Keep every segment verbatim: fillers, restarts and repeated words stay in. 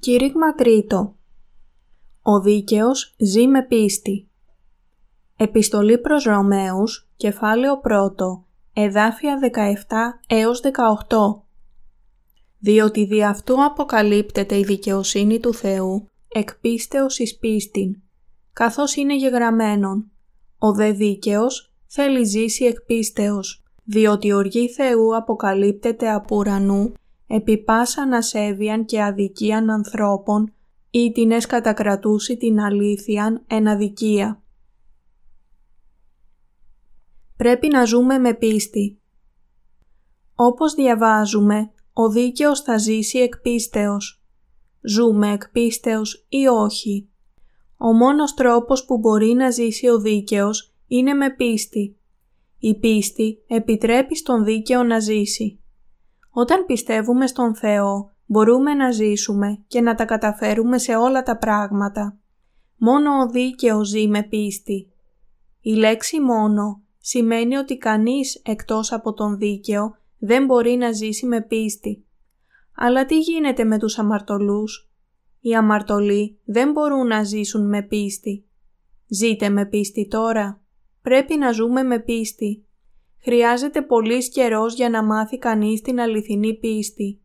Κήρυγμα τρίτο. Ο δίκαιος ζει με πίστη. Επιστολή προς Ρωμαίους, κεφάλαιο πρώτο, εδάφια δεκαεπτά έως δεκαοκτώ. Διότι δι' αυτού αποκαλύπτεται η δικαιοσύνη του Θεού, εκ πίστεως εις πίστην, καθώς είναι γεγραμμένον. Ο δε δίκαιος θέλει ζήσει εκ πίστεως, διότι οργή Θεού αποκαλύπτεται απ' ουρανού, επί πάσαν ασέβειαν και αδικίαν ανθρώπων, ή την εσκατακρατούσει την αλήθειαν εν αδικία. Πρέπει να ζούμε με πίστη. Όπως διαβάζουμε, ο δίκαιος θα ζήσει εκ πίστεως. Ζούμε εκ πίστεως ή όχι. Ο μόνος τρόπος που μπορεί να ζήσει ο δίκαιος είναι με πίστη. Η πίστη επιτρέπει στον δίκαιο να ζήσει. Όταν πιστεύουμε στον Θεό, μπορούμε να ζήσουμε και να τα καταφέρουμε σε όλα τα πράγματα. Μόνο ο δίκαιος ζει με πίστη. Η λέξη «μόνο» σημαίνει ότι κανείς εκτός από τον δίκαιο δεν μπορεί να ζήσει με πίστη. Αλλά τι γίνεται με τους αμαρτωλούς? Οι αμαρτωλοί δεν μπορούν να ζήσουν με πίστη. Ζείτε με πίστη τώρα. Πρέπει να ζούμε με πίστη. Χρειάζεται πολύς καιρός για να μάθει κανείς την αληθινή πίστη.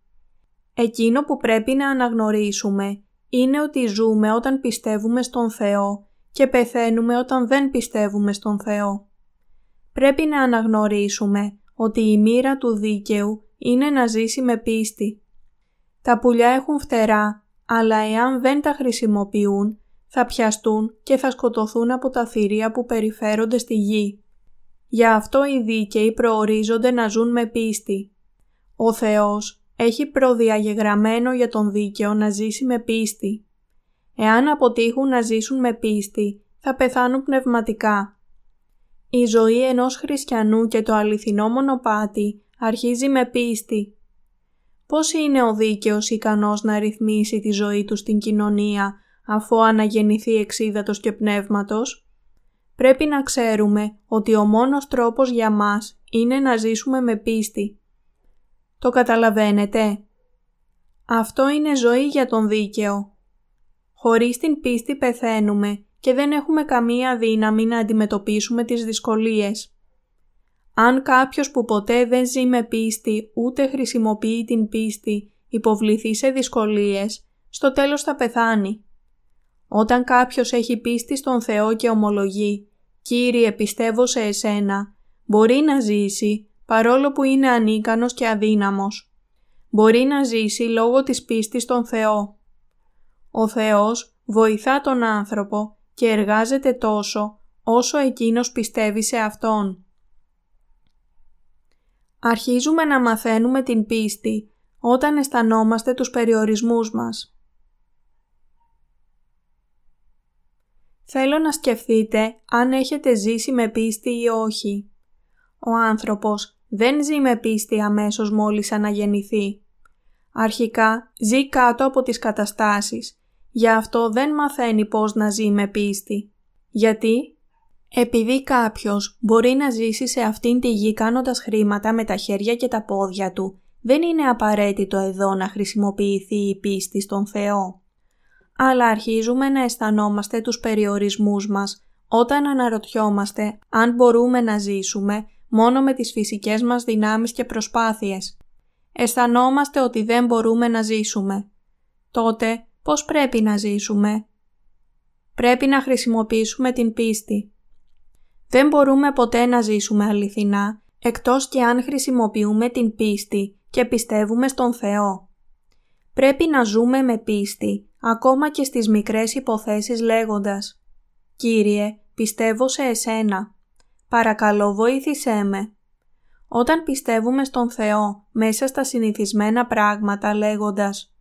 Εκείνο που πρέπει να αναγνωρίσουμε είναι ότι ζούμε όταν πιστεύουμε στον Θεό και πεθαίνουμε όταν δεν πιστεύουμε στον Θεό. Πρέπει να αναγνωρίσουμε ότι η μοίρα του δίκαιου είναι να ζήσει με πίστη. Τα πουλιά έχουν φτερά, αλλά εάν δεν τα χρησιμοποιούν, θα πιαστούν και θα σκοτωθούν από τα θηρία που περιφέρονται στη γη. Γι' αυτό οι δίκαιοι προορίζονται να ζουν με πίστη. Ο Θεός έχει προδιαγεγραμμένο για τον δίκαιο να ζήσει με πίστη. Εάν αποτύχουν να ζήσουν με πίστη, θα πεθάνουν πνευματικά. Η ζωή ενός χριστιανού και το αληθινό μονοπάτι αρχίζει με πίστη. Πώς είναι ο δίκαιος ικανός να ρυθμίσει τη ζωή του στην κοινωνία, αφού αναγεννηθεί εξίδατος και πνεύματος? Πρέπει να ξέρουμε ότι ο μόνος τρόπος για μας είναι να ζήσουμε με πίστη. Το καταλαβαίνετε? Αυτό είναι ζωή για τον δίκαιο. Χωρίς την πίστη πεθαίνουμε και δεν έχουμε καμία δύναμη να αντιμετωπίσουμε τις δυσκολίες. Αν κάποιος που ποτέ δεν ζει με πίστη ούτε χρησιμοποιεί την πίστη υποβληθεί σε δυσκολίες, στο τέλος θα πεθάνει. Όταν κάποιος έχει πίστη στον Θεό και ομολογεί «Κύριε, πιστεύω σε εσένα», μπορεί να ζήσει παρόλο που είναι ανίκανος και αδύναμος. Μπορεί να ζήσει λόγω της πίστης στον Θεό. Ο Θεός βοηθά τον άνθρωπο και εργάζεται τόσο όσο εκείνος πιστεύει σε Αυτόν. Αρχίζουμε να μαθαίνουμε την πίστη όταν αισθανόμαστε τους περιορισμούς μας. Θέλω να σκεφτείτε αν έχετε ζήσει με πίστη ή όχι. Ο άνθρωπος δεν ζει με πίστη αμέσως μόλις αναγεννηθεί. Αρχικά ζει κάτω από τις καταστάσεις, γι' αυτό δεν μαθαίνει πώς να ζει με πίστη. Γιατί? Επειδή κάποιος μπορεί να ζήσει σε αυτήν τη γη κάνοντας χρήματα με τα χέρια και τα πόδια του, δεν είναι απαραίτητο εδώ να χρησιμοποιηθεί η πίστη στον Θεό. Αλλά αρχίζουμε να αισθανόμαστε τους περιορισμούς μας όταν αναρωτιόμαστε αν μπορούμε να ζήσουμε μόνο με τις φυσικές μας δυνάμεις και προσπάθειες. Αισθανόμαστε ότι δεν μπορούμε να ζήσουμε. Τότε, πώς πρέπει να ζήσουμε? Πρέπει να χρησιμοποιήσουμε την πίστη. Δεν μπορούμε ποτέ να ζήσουμε αληθινά, εκτός και αν χρησιμοποιούμε την πίστη και πιστεύουμε στον Θεό. Πρέπει να ζούμε με πίστη, ακόμα και στις μικρές υποθέσεις λέγοντας «Κύριε, πιστεύω σε εσένα. Παρακαλώ βοήθησέ με». Όταν πιστεύουμε στον Θεό μέσα στα συνηθισμένα πράγματα λέγοντας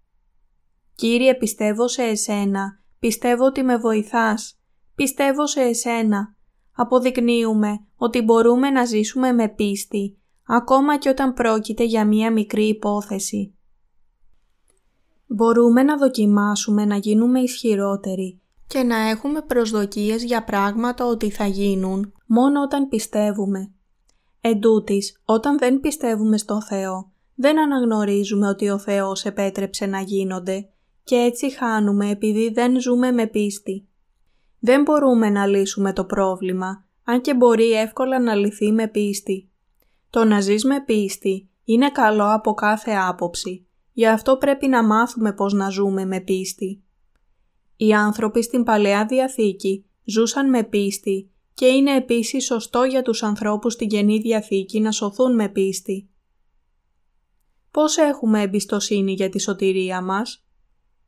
«Κύριε, πιστεύω σε εσένα, πιστεύω ότι με βοηθάς, πιστεύω σε εσένα», αποδεικνύουμε ότι μπορούμε να ζήσουμε με πίστη, ακόμα και όταν πρόκειται για μία μικρή υπόθεση. Μπορούμε να δοκιμάσουμε να γίνουμε ισχυρότεροι και να έχουμε προσδοκίες για πράγματα ότι θα γίνουν μόνο όταν πιστεύουμε. Εν τούτοις, όταν δεν πιστεύουμε στον Θεό, δεν αναγνωρίζουμε ότι ο Θεός επέτρεψε να γίνονται και έτσι χάνουμε επειδή δεν ζούμε με πίστη. Δεν μπορούμε να λύσουμε το πρόβλημα, αν και μπορεί εύκολα να λυθεί με πίστη. Το να ζεις με πίστη είναι καλό από κάθε άποψη, γι' αυτό πρέπει να μάθουμε πώς να ζούμε με πίστη. Οι άνθρωποι στην Παλαιά Διαθήκη ζούσαν με πίστη και είναι επίσης σωστό για τους ανθρώπους στην Καινή Διαθήκη να σωθούν με πίστη. Πώς έχουμε εμπιστοσύνη για τη σωτηρία μας?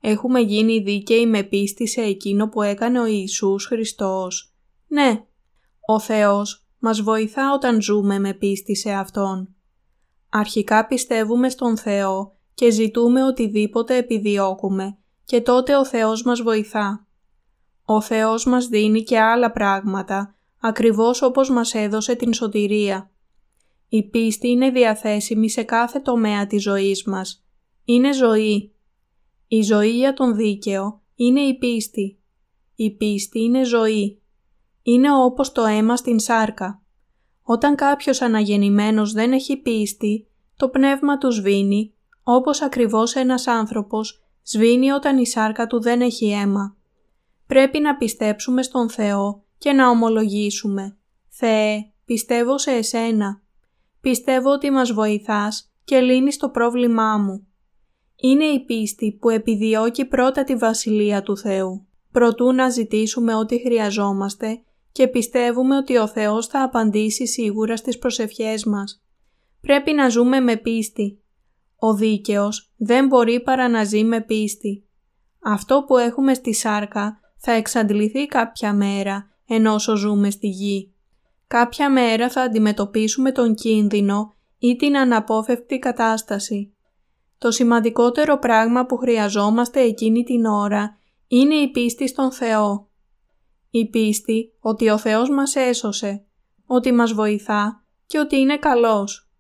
Έχουμε γίνει δίκαιοι με πίστη σε εκείνο που έκανε ο Ιησούς Χριστός. Ναι, ο Θεός μας βοηθά όταν ζούμε με πίστη σε Αυτόν. Αρχικά πιστεύουμε στον Θεό και ζητούμε οτιδήποτε επιδιώκουμε και τότε ο Θεός μας βοηθά. Ο Θεός μας δίνει και άλλα πράγματα, ακριβώς όπως μας έδωσε την σωτηρία. Η πίστη είναι διαθέσιμη σε κάθε τομέα της ζωής μας. Είναι ζωή. Η ζωή για τον δίκαιο είναι η πίστη. Η πίστη είναι ζωή. Είναι όπως το αίμα στην σάρκα. Όταν κάποιος αναγεννημένος δεν έχει πίστη, το πνεύμα του σβήνει, όπως ακριβώς ένας άνθρωπος σβήνει όταν η σάρκα του δεν έχει αίμα. Πρέπει να πιστέψουμε στον Θεό και να ομολογήσουμε. Θεέ, πιστεύω σε Εσένα. Πιστεύω ότι μας βοηθάς και λύνεις το πρόβλημά μου. Είναι η πίστη που επιδιώκει πρώτα τη Βασιλεία του Θεού. Προτού να ζητήσουμε ό,τι χρειαζόμαστε και πιστεύουμε ότι ο Θεός θα απαντήσει σίγουρα στις προσευχές μας. Πρέπει να ζούμε με πίστη. Ο δίκαιος δεν μπορεί παρά να ζει με πίστη. Αυτό που έχουμε στη σάρκα θα εξαντληθεί κάποια μέρα ενώ ζούμε στη γη. Κάποια μέρα θα αντιμετωπίσουμε τον κίνδυνο ή την αναπόφευκτη κατάσταση. Το σημαντικότερο πράγμα που χρειαζόμαστε εκείνη την ώρα είναι η πίστη στον Θεό. Η πίστη ότι ο Θεός μας έσωσε, ότι μας βοηθά και ότι είναι καλός.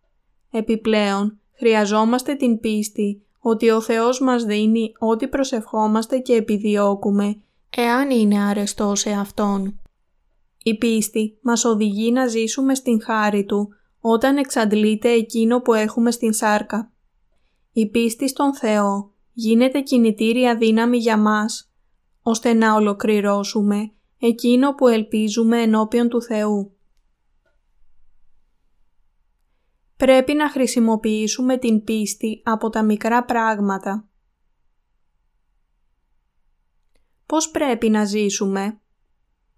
Επιπλέον, χρειαζόμαστε την πίστη ότι ο Θεός μας δίνει ό,τι προσευχόμαστε και επιδιώκουμε, εάν είναι αρεστό σε Αυτόν. Η πίστη μας οδηγεί να ζήσουμε στην χάρη Του όταν εξαντλείται εκείνο που έχουμε στην σάρκα. Η πίστη στον Θεό γίνεται κινητήρια δύναμη για μας, ώστε να ολοκληρώσουμε εκείνο που ελπίζουμε ενώπιον του Θεού. Πρέπει να χρησιμοποιήσουμε την πίστη από τα μικρά πράγματα. Πώς πρέπει να ζήσουμε?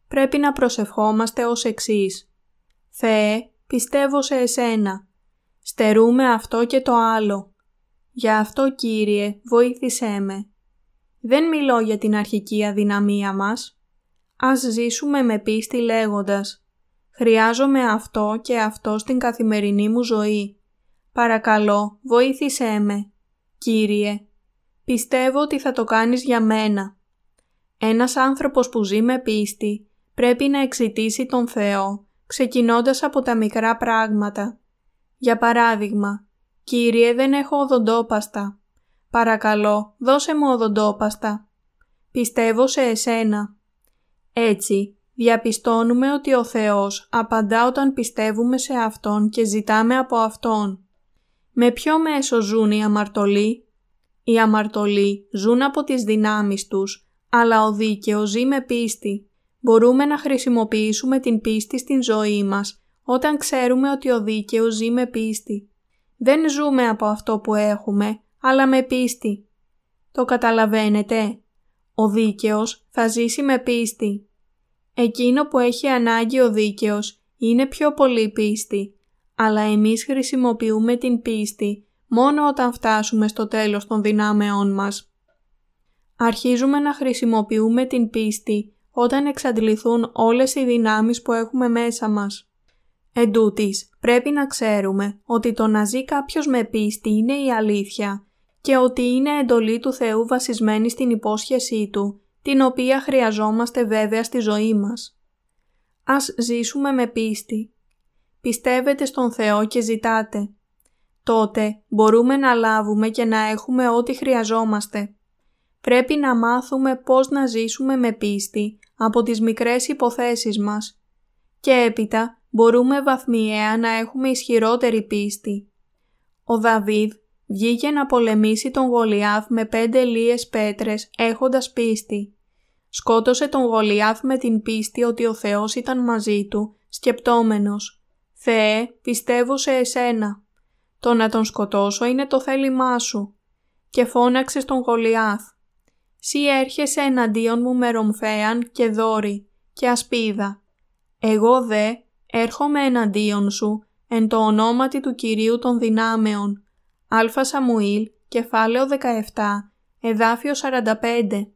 Πρέπει να προσευχόμαστε ως εξής. Θεέ, πιστεύω σε Εσένα. Στερούμε αυτό και το άλλο. Γι' αυτό, Κύριε, βοήθησέ με. Δεν μιλώ για την αρχική αδυναμία μας. Ας ζήσουμε με πίστη λέγοντας. Χρειάζομαι αυτό και αυτό στην καθημερινή μου ζωή. Παρακαλώ, βοήθησέ με. Κύριε, πιστεύω ότι θα το κάνεις για μένα. Ένας άνθρωπος που ζει με πίστη πρέπει να εξητήσει τον Θεό, ξεκινώντας από τα μικρά πράγματα. Για παράδειγμα, «Κύριε, δεν έχω οδοντόπαστα. Παρακαλώ, δώσε μου οδοντόπαστα. Πιστεύω σε Εσένα». Έτσι, διαπιστώνουμε ότι ο Θεός απαντά όταν πιστεύουμε σε Αυτόν και ζητάμε από Αυτόν. Με ποιο μέσο ζουν οι αμαρτωλοί? Οι αμαρτωλοί ζουν από τις δυνάμεις τους, αλλά ο δίκαιος ζει με πίστη. Μπορούμε να χρησιμοποιήσουμε την πίστη στην ζωή μας όταν ξέρουμε ότι ο δίκαιος ζει με πίστη. Δεν ζούμε από αυτό που έχουμε, αλλά με πίστη. Το καταλαβαίνετε? Ο δίκαιος θα ζήσει με πίστη. Εκείνο που έχει ανάγκη ο δίκαιος είναι πιο πολύ πίστη, αλλά εμείς χρησιμοποιούμε την πίστη μόνο όταν φτάσουμε στο τέλος των δυνάμεών μας. Αρχίζουμε να χρησιμοποιούμε την πίστη όταν εξαντληθούν όλες οι δυνάμεις που έχουμε μέσα μας. Εν τούτοις, πρέπει να ξέρουμε ότι το να ζει κάποιος με πίστη είναι η αλήθεια και ότι είναι εντολή του Θεού βασισμένη στην υπόσχεσή Του, την οποία χρειαζόμαστε βέβαια στη ζωή μας. Ας ζήσουμε με πίστη. Πιστεύετε στον Θεό και ζητάτε. Τότε μπορούμε να λάβουμε και να έχουμε ό,τι χρειαζόμαστε. Πρέπει να μάθουμε πώς να ζήσουμε με πίστη από τις μικρές υποθέσεις μας και έπειτα μπορούμε βαθμιαία να έχουμε ισχυρότερη πίστη. Ο Δαβίδ βγήκε να πολεμήσει τον Γολιάθ με πέντε λίες πέτρες έχοντας πίστη. Σκότωσε τον Γολιάθ με την πίστη ότι ο Θεός ήταν μαζί του, σκεπτόμενος «Θεέ, πιστεύω σε εσένα. Το να τον σκοτώσω είναι το θέλημά σου». Και φώναξε στον Γολιάθ «Συ έρχεσαι εναντίον μου με ρομφέαν και δόρη και ασπίδα. Εγώ δε έρχομαι εναντίον σου εν το ονόματι του Κυρίου των δυνάμεων». Αλφα Σαμουήλ, κεφάλαιο δεκαεπτά, εδάφιο σαράντα πέντε.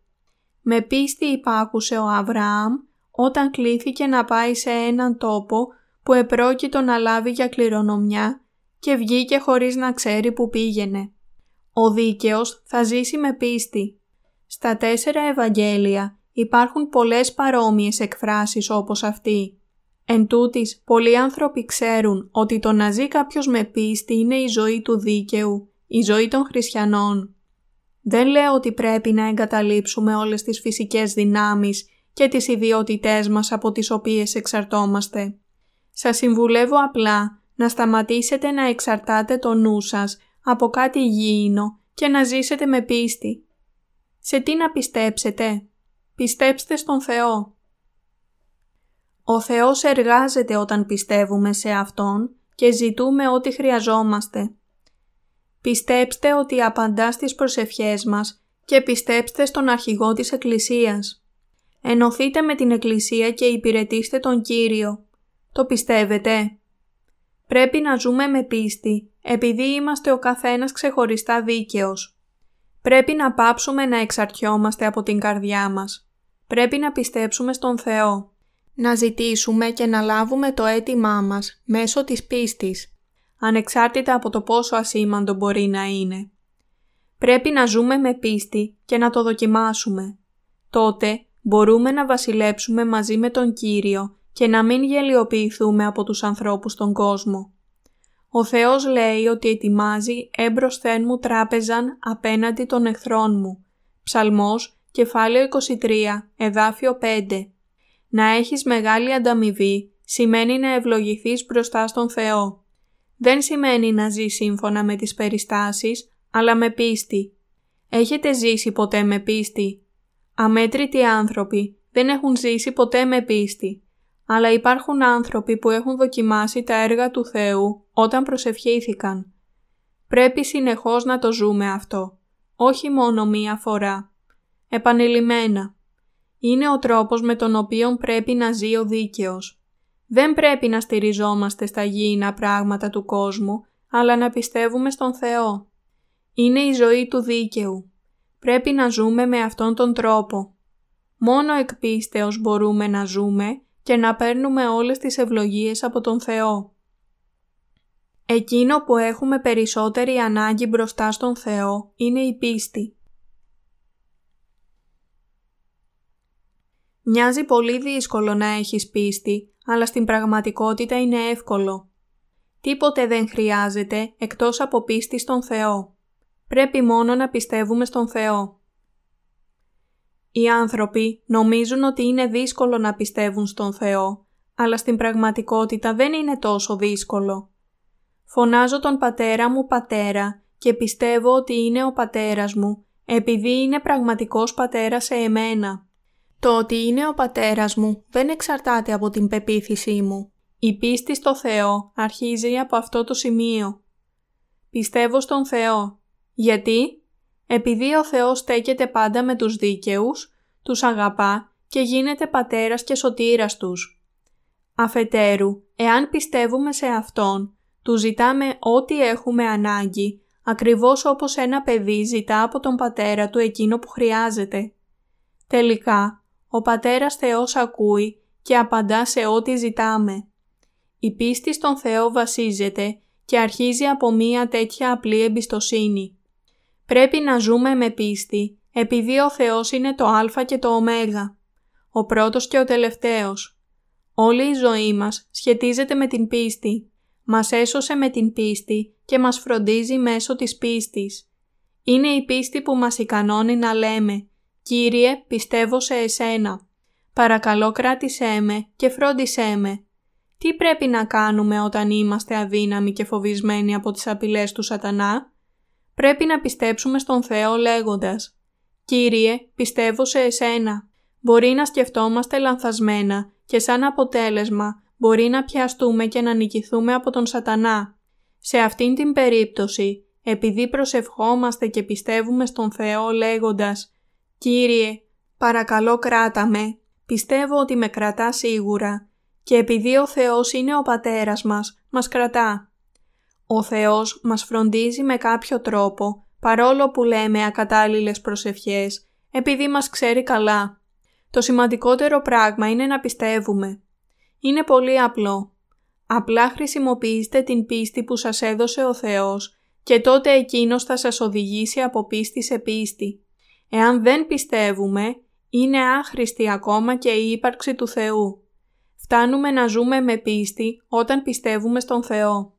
Με πίστη υπάκουσε ο Αβραάμ όταν κλήθηκε να πάει σε έναν τόπο που επρόκειτο να λάβει για κληρονομιά και βγήκε χωρίς να ξέρει που πήγαινε. Ο δίκαιος θα ζήσει με πίστη. Στα τέσσερα Ευαγγέλια υπάρχουν πολλές παρόμοιες εκφράσεις όπως αυτή. Εν τούτης, πολλοί άνθρωποι ξέρουν ότι το να ζει κάποιος με πίστη είναι η ζωή του δίκαιου, η ζωή των χριστιανών. Δεν λέω ότι πρέπει να εγκαταλείψουμε όλες τις φυσικές δυνάμεις και τις ιδιότητές μας από τις οποίες εξαρτώμαστε. Σας συμβουλεύω απλά να σταματήσετε να εξαρτάτε το νου σας από κάτι υγιεινό και να ζήσετε με πίστη. Σε τι να πιστέψετε? Πιστέψτε στον Θεό. Ο Θεός εργάζεται όταν πιστεύουμε σε Αυτόν και ζητούμε ό,τι χρειαζόμαστε. Πιστέψτε ότι απαντά στις προσευχές μας και πιστέψτε στον αρχηγό της Εκκλησίας. Ενωθείτε με την Εκκλησία και υπηρετήστε τον Κύριο. Το πιστεύετε? Πρέπει να ζούμε με πίστη, επειδή είμαστε ο καθένας ξεχωριστά δίκαιος. Πρέπει να πάψουμε να εξαρτιόμαστε από την καρδιά μας. Πρέπει να πιστέψουμε στον Θεό. Να ζητήσουμε και να λάβουμε το αίτημά μας μέσω της πίστης, ανεξάρτητα από το πόσο ασήμαντο μπορεί να είναι. Πρέπει να ζούμε με πίστη και να το δοκιμάσουμε. Τότε μπορούμε να βασιλέψουμε μαζί με τον Κύριο και να μην γελιοποιηθούμε από τους ανθρώπους στον κόσμο. Ο Θεός λέει ότι ετοιμάζει έμπροσθεν μου τράπεζαν απέναντι των εχθρών μου. Ψαλμός, κεφάλαιο είκοσι τρία, εδάφιο πέντε. Να έχεις μεγάλη ανταμοιβή σημαίνει να ευλογηθείς μπροστά στον Θεό. Δεν σημαίνει να ζεις σύμφωνα με τις περιστάσεις, αλλά με πίστη. Έχετε ζήσει ποτέ με πίστη? Αμέτρητοι άνθρωποι δεν έχουν ζήσει ποτέ με πίστη. Αλλά υπάρχουν άνθρωποι που έχουν δοκιμάσει τα έργα του Θεού όταν προσευχήθηκαν. Πρέπει συνεχώς να το ζούμε αυτό. Όχι μόνο μία φορά. Επανειλημμένα. Είναι ο τρόπος με τον οποίο πρέπει να ζει ο δίκαιος. Δεν πρέπει να στηριζόμαστε στα γήινα πράγματα του κόσμου, αλλά να πιστεύουμε στον Θεό. Είναι η ζωή του δίκαιου. Πρέπει να ζούμε με αυτόν τον τρόπο. Μόνο εκ πίστεως μπορούμε να ζούμε και να παίρνουμε όλες τις ευλογίες από τον Θεό. Εκείνο που έχουμε περισσότερη ανάγκη μπροστά στον Θεό είναι η πίστη. Μοιάζει πολύ δύσκολο να έχεις πίστη, αλλά στην πραγματικότητα είναι εύκολο. Τίποτε δεν χρειάζεται εκτός από πίστη στον Θεό. Πρέπει μόνο να πιστεύουμε στον Θεό. Οι άνθρωποι νομίζουν ότι είναι δύσκολο να πιστεύουν στον Θεό, αλλά στην πραγματικότητα δεν είναι τόσο δύσκολο. Φωνάζω τον πατέρα μου πατέρα και πιστεύω ότι είναι ο πατέρας μου, επειδή είναι πραγματικός πατέρας σε εμένα. Το ότι είναι ο πατέρας μου δεν εξαρτάται από την πεποίθησή μου. Η πίστη στο Θεό αρχίζει από αυτό το σημείο. Πιστεύω στον Θεό. Γιατί? Επειδή ο Θεός στέκεται πάντα με τους δίκαιους, τους αγαπά και γίνεται πατέρας και σωτήρας τους. Αφετέρου, εάν πιστεύουμε σε Αυτόν, του ζητάμε ό,τι έχουμε ανάγκη, ακριβώς όπως ένα παιδί ζητά από τον πατέρα του εκείνο που χρειάζεται. Τελικά, ο Πατέρας Θεός ακούει και απαντά σε ό,τι ζητάμε. Η πίστη στον Θεό βασίζεται και αρχίζει από μία τέτοια απλή εμπιστοσύνη. Πρέπει να ζούμε με πίστη, επειδή ο Θεός είναι το Α και το Ω, ο πρώτος και ο τελευταίος. Όλη η ζωή μας σχετίζεται με την πίστη. Μας έσωσε με την πίστη και μας φροντίζει μέσω της πίστης. Είναι η πίστη που μας ικανώνει να λέμε «Κύριε, πιστεύω σε εσένα. Παρακαλώ κράτησέ με και φρόντισέ με». Τι πρέπει να κάνουμε όταν είμαστε αδύναμοι και φοβισμένοι από τις απειλές του σατανά? Πρέπει να πιστέψουμε στον Θεό λέγοντας «Κύριε, πιστεύω σε Εσένα». Μπορεί να σκεφτόμαστε λανθασμένα και σαν αποτέλεσμα μπορεί να πιαστούμε και να νικηθούμε από τον σατανά. Σε αυτήν την περίπτωση, επειδή προσευχόμαστε και πιστεύουμε στον Θεό λέγοντας «Κύριε, παρακαλώ κράτα με, πιστεύω ότι με κρατά σίγουρα» και επειδή ο Θεός είναι ο Πατέρας μας, μας κρατά. Ο Θεός μας φροντίζει με κάποιο τρόπο, παρόλο που λέμε ακατάλληλες προσευχές, επειδή μας ξέρει καλά. Το σημαντικότερο πράγμα είναι να πιστεύουμε. Είναι πολύ απλό. Απλά χρησιμοποιήστε την πίστη που σας έδωσε ο Θεός και τότε Εκείνος θα σας οδηγήσει από πίστη σε πίστη. Εάν δεν πιστεύουμε, είναι άχρηστη ακόμα και η ύπαρξη του Θεού. Φτάνουμε να ζούμε με πίστη όταν πιστεύουμε στον Θεό.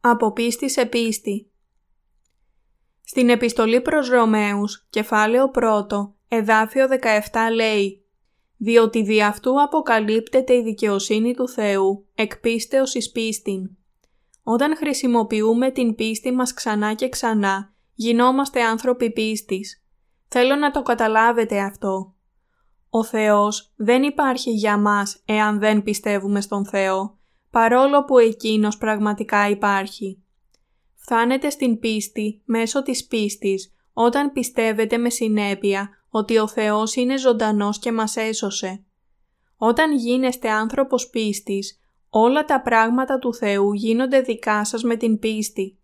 Από πίστη σε πίστη. Στην επιστολή προς Ρωμαίους, κεφάλαιο πρώτο, εδάφιο δεκαεπτά λέει «Διότι δι' αυτού αποκαλύπτεται η δικαιοσύνη του Θεού, εκ πίστεως εις πίστην». Όταν χρησιμοποιούμε την πίστη μας ξανά και ξανά, γινόμαστε άνθρωποι πίστης. Θέλω να το καταλάβετε αυτό. Ο Θεός δεν υπάρχει για μας εάν δεν πιστεύουμε στον Θεό, παρόλο που Εκείνος πραγματικά υπάρχει. Φτάνετε στην πίστη μέσω της πίστης όταν πιστεύετε με συνέπεια ότι ο Θεός είναι ζωντανός και μας έσωσε. Όταν γίνεστε άνθρωπος πίστης, όλα τα πράγματα του Θεού γίνονται δικά σας με την πίστη.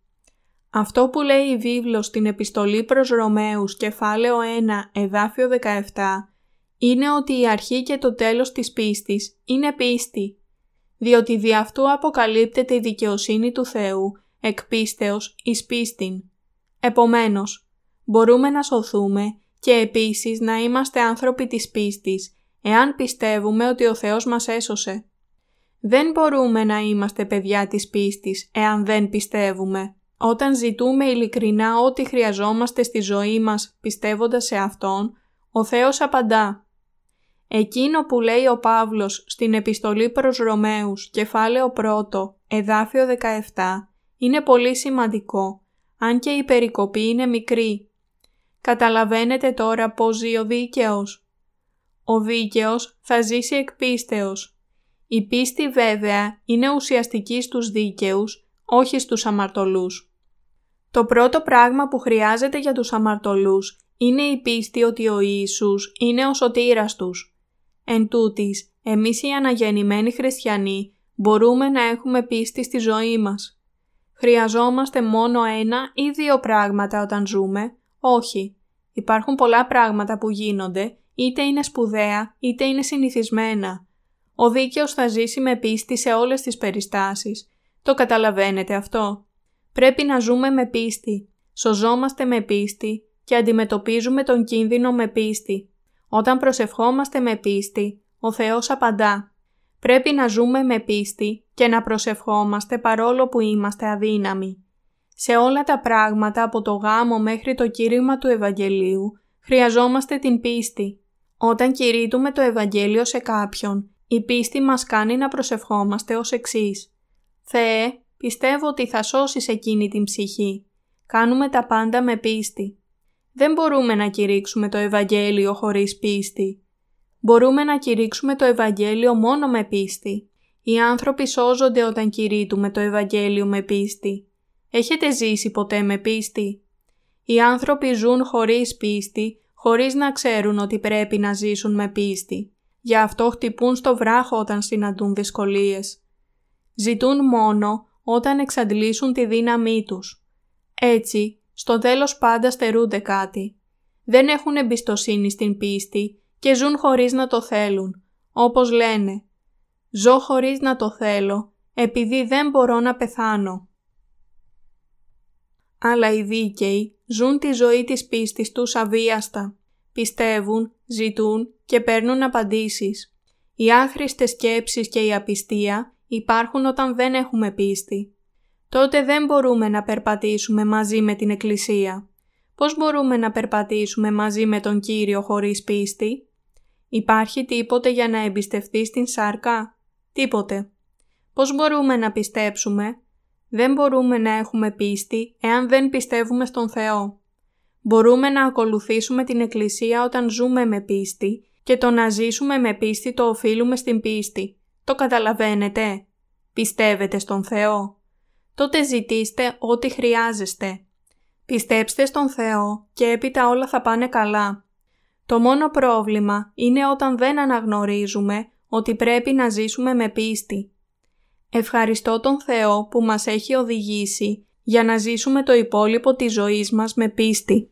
Αυτό που λέει η βίβλος στην επιστολή προς Ρωμαίους κεφάλαιο ένα εδάφιο δεκαεπτά είναι ότι η αρχή και το τέλος της πίστης είναι πίστη, διότι δι' αυτού αποκαλύπτεται η δικαιοσύνη του Θεού εκ πίστεως εις πίστην. Επομένως, μπορούμε να σωθούμε και επίσης να είμαστε άνθρωποι της πίστης, εάν πιστεύουμε ότι ο Θεός μας έσωσε. Δεν μπορούμε να είμαστε παιδιά της πίστης, εάν δεν πιστεύουμε. Όταν ζητούμε ειλικρινά ό,τι χρειαζόμαστε στη ζωή μας πιστεύοντας σε Αυτόν, ο Θεός απαντά. Εκείνο που λέει ο Παύλος στην επιστολή προς Ρωμαίους, κεφάλαιο πρώτο, εδάφιο δεκαεπτά, είναι πολύ σημαντικό, αν και η περικοπή είναι μικρή. Καταλαβαίνετε τώρα πώς ζει ο δίκαιος. Ο δίκαιος θα ζήσει εκ πίστεως. Η πίστη βέβαια είναι ουσιαστική στους δίκαιους, όχι στους αμαρτωλούς. Το πρώτο πράγμα που χρειάζεται για τους αμαρτωλούς είναι η πίστη ότι ο Ιησούς είναι ο σωτήρας τους. Εν τούτης, εμείς οι αναγεννημένοι χριστιανοί μπορούμε να έχουμε πίστη στη ζωή μας. Χρειαζόμαστε μόνο ένα ή δύο πράγματα όταν ζούμε. Όχι. Υπάρχουν πολλά πράγματα που γίνονται, είτε είναι σπουδαία, είτε είναι συνηθισμένα. Ο δίκαιος θα ζήσει με πίστη σε όλες τις περιστάσεις. Το καταλαβαίνετε αυτό. Πρέπει να ζούμε με πίστη. Σωζόμαστε με πίστη και αντιμετωπίζουμε τον κίνδυνο με πίστη. Όταν προσευχόμαστε με πίστη, ο Θεός απαντά. Πρέπει να ζούμε με πίστη και να προσευχόμαστε παρόλο που είμαστε αδύναμοι. Σε όλα τα πράγματα από το γάμο μέχρι το κήρυγμα του Ευαγγελίου χρειαζόμαστε την πίστη. Όταν κηρύττουμε το Ευαγγέλιο σε κάποιον, η πίστη μας κάνει να προσευχόμαστε ως εξής. «Θεέ, πιστεύω ότι θα σώσεις εκείνη την ψυχή». Κάνουμε τα πάντα με πίστη. Δεν μπορούμε να κηρύξουμε το Ευαγγέλιο χωρίς πίστη. Μπορούμε να κηρύξουμε το Ευαγγέλιο μόνο με πίστη. Οι άνθρωποι σώζονται όταν κηρύττουμε το Ευαγγέλιο με πίστη. Έχετε ζήσει ποτέ με πίστη? Οι άνθρωποι ζουν χωρίς πίστη, χωρίς να ξέρουν ότι πρέπει να ζήσουν με πίστη. Γι' αυτό χτυπούν στο βράχο όταν συναντούν δυσκολίες. Ζητούν μόνο όταν εξαντλήσουν τη δύναμή τους. Έτσι, στο τέλος πάντα στερούνται κάτι. Δεν έχουν εμπιστοσύνη στην πίστη και ζουν χωρίς να το θέλουν, όπως λένε «Ζω χωρίς να το θέλω, επειδή δεν μπορώ να πεθάνω». Αλλά οι δίκαιοι ζουν τη ζωή της πίστης τους αβίαστα. Πιστεύουν, ζητούν και παίρνουν απαντήσεις. Οι άχρηστες σκέψεις και η απιστία υπάρχουν όταν δεν έχουμε πίστη. Τότε δεν μπορούμε να περπατήσουμε μαζί με την Εκκλησία. Πώς μπορούμε να περπατήσουμε μαζί με τον Κύριο χωρίς πίστη? Υπάρχει τίποτε για να εμπιστευτείς την σάρκα? Τίποτε. Πώς μπορούμε να πιστέψουμε? Δεν μπορούμε να έχουμε πίστη εάν δεν πιστεύουμε στον Θεό. Μπορούμε να ακολουθήσουμε την Εκκλησία όταν ζούμε με πίστη και το να ζήσουμε με πίστη το οφείλουμε στην πίστη. Το καταλαβαίνετε? Πιστεύετε στον Θεό? Τότε ζητήστε ό,τι χρειάζεστε. Πιστέψτε στον Θεό και έπειτα όλα θα πάνε καλά. Το μόνο πρόβλημα είναι όταν δεν αναγνωρίζουμε ότι πρέπει να ζήσουμε με πίστη. Ευχαριστώ τον Θεό που μας έχει οδηγήσει για να ζήσουμε το υπόλοιπο της ζωής μας με πίστη.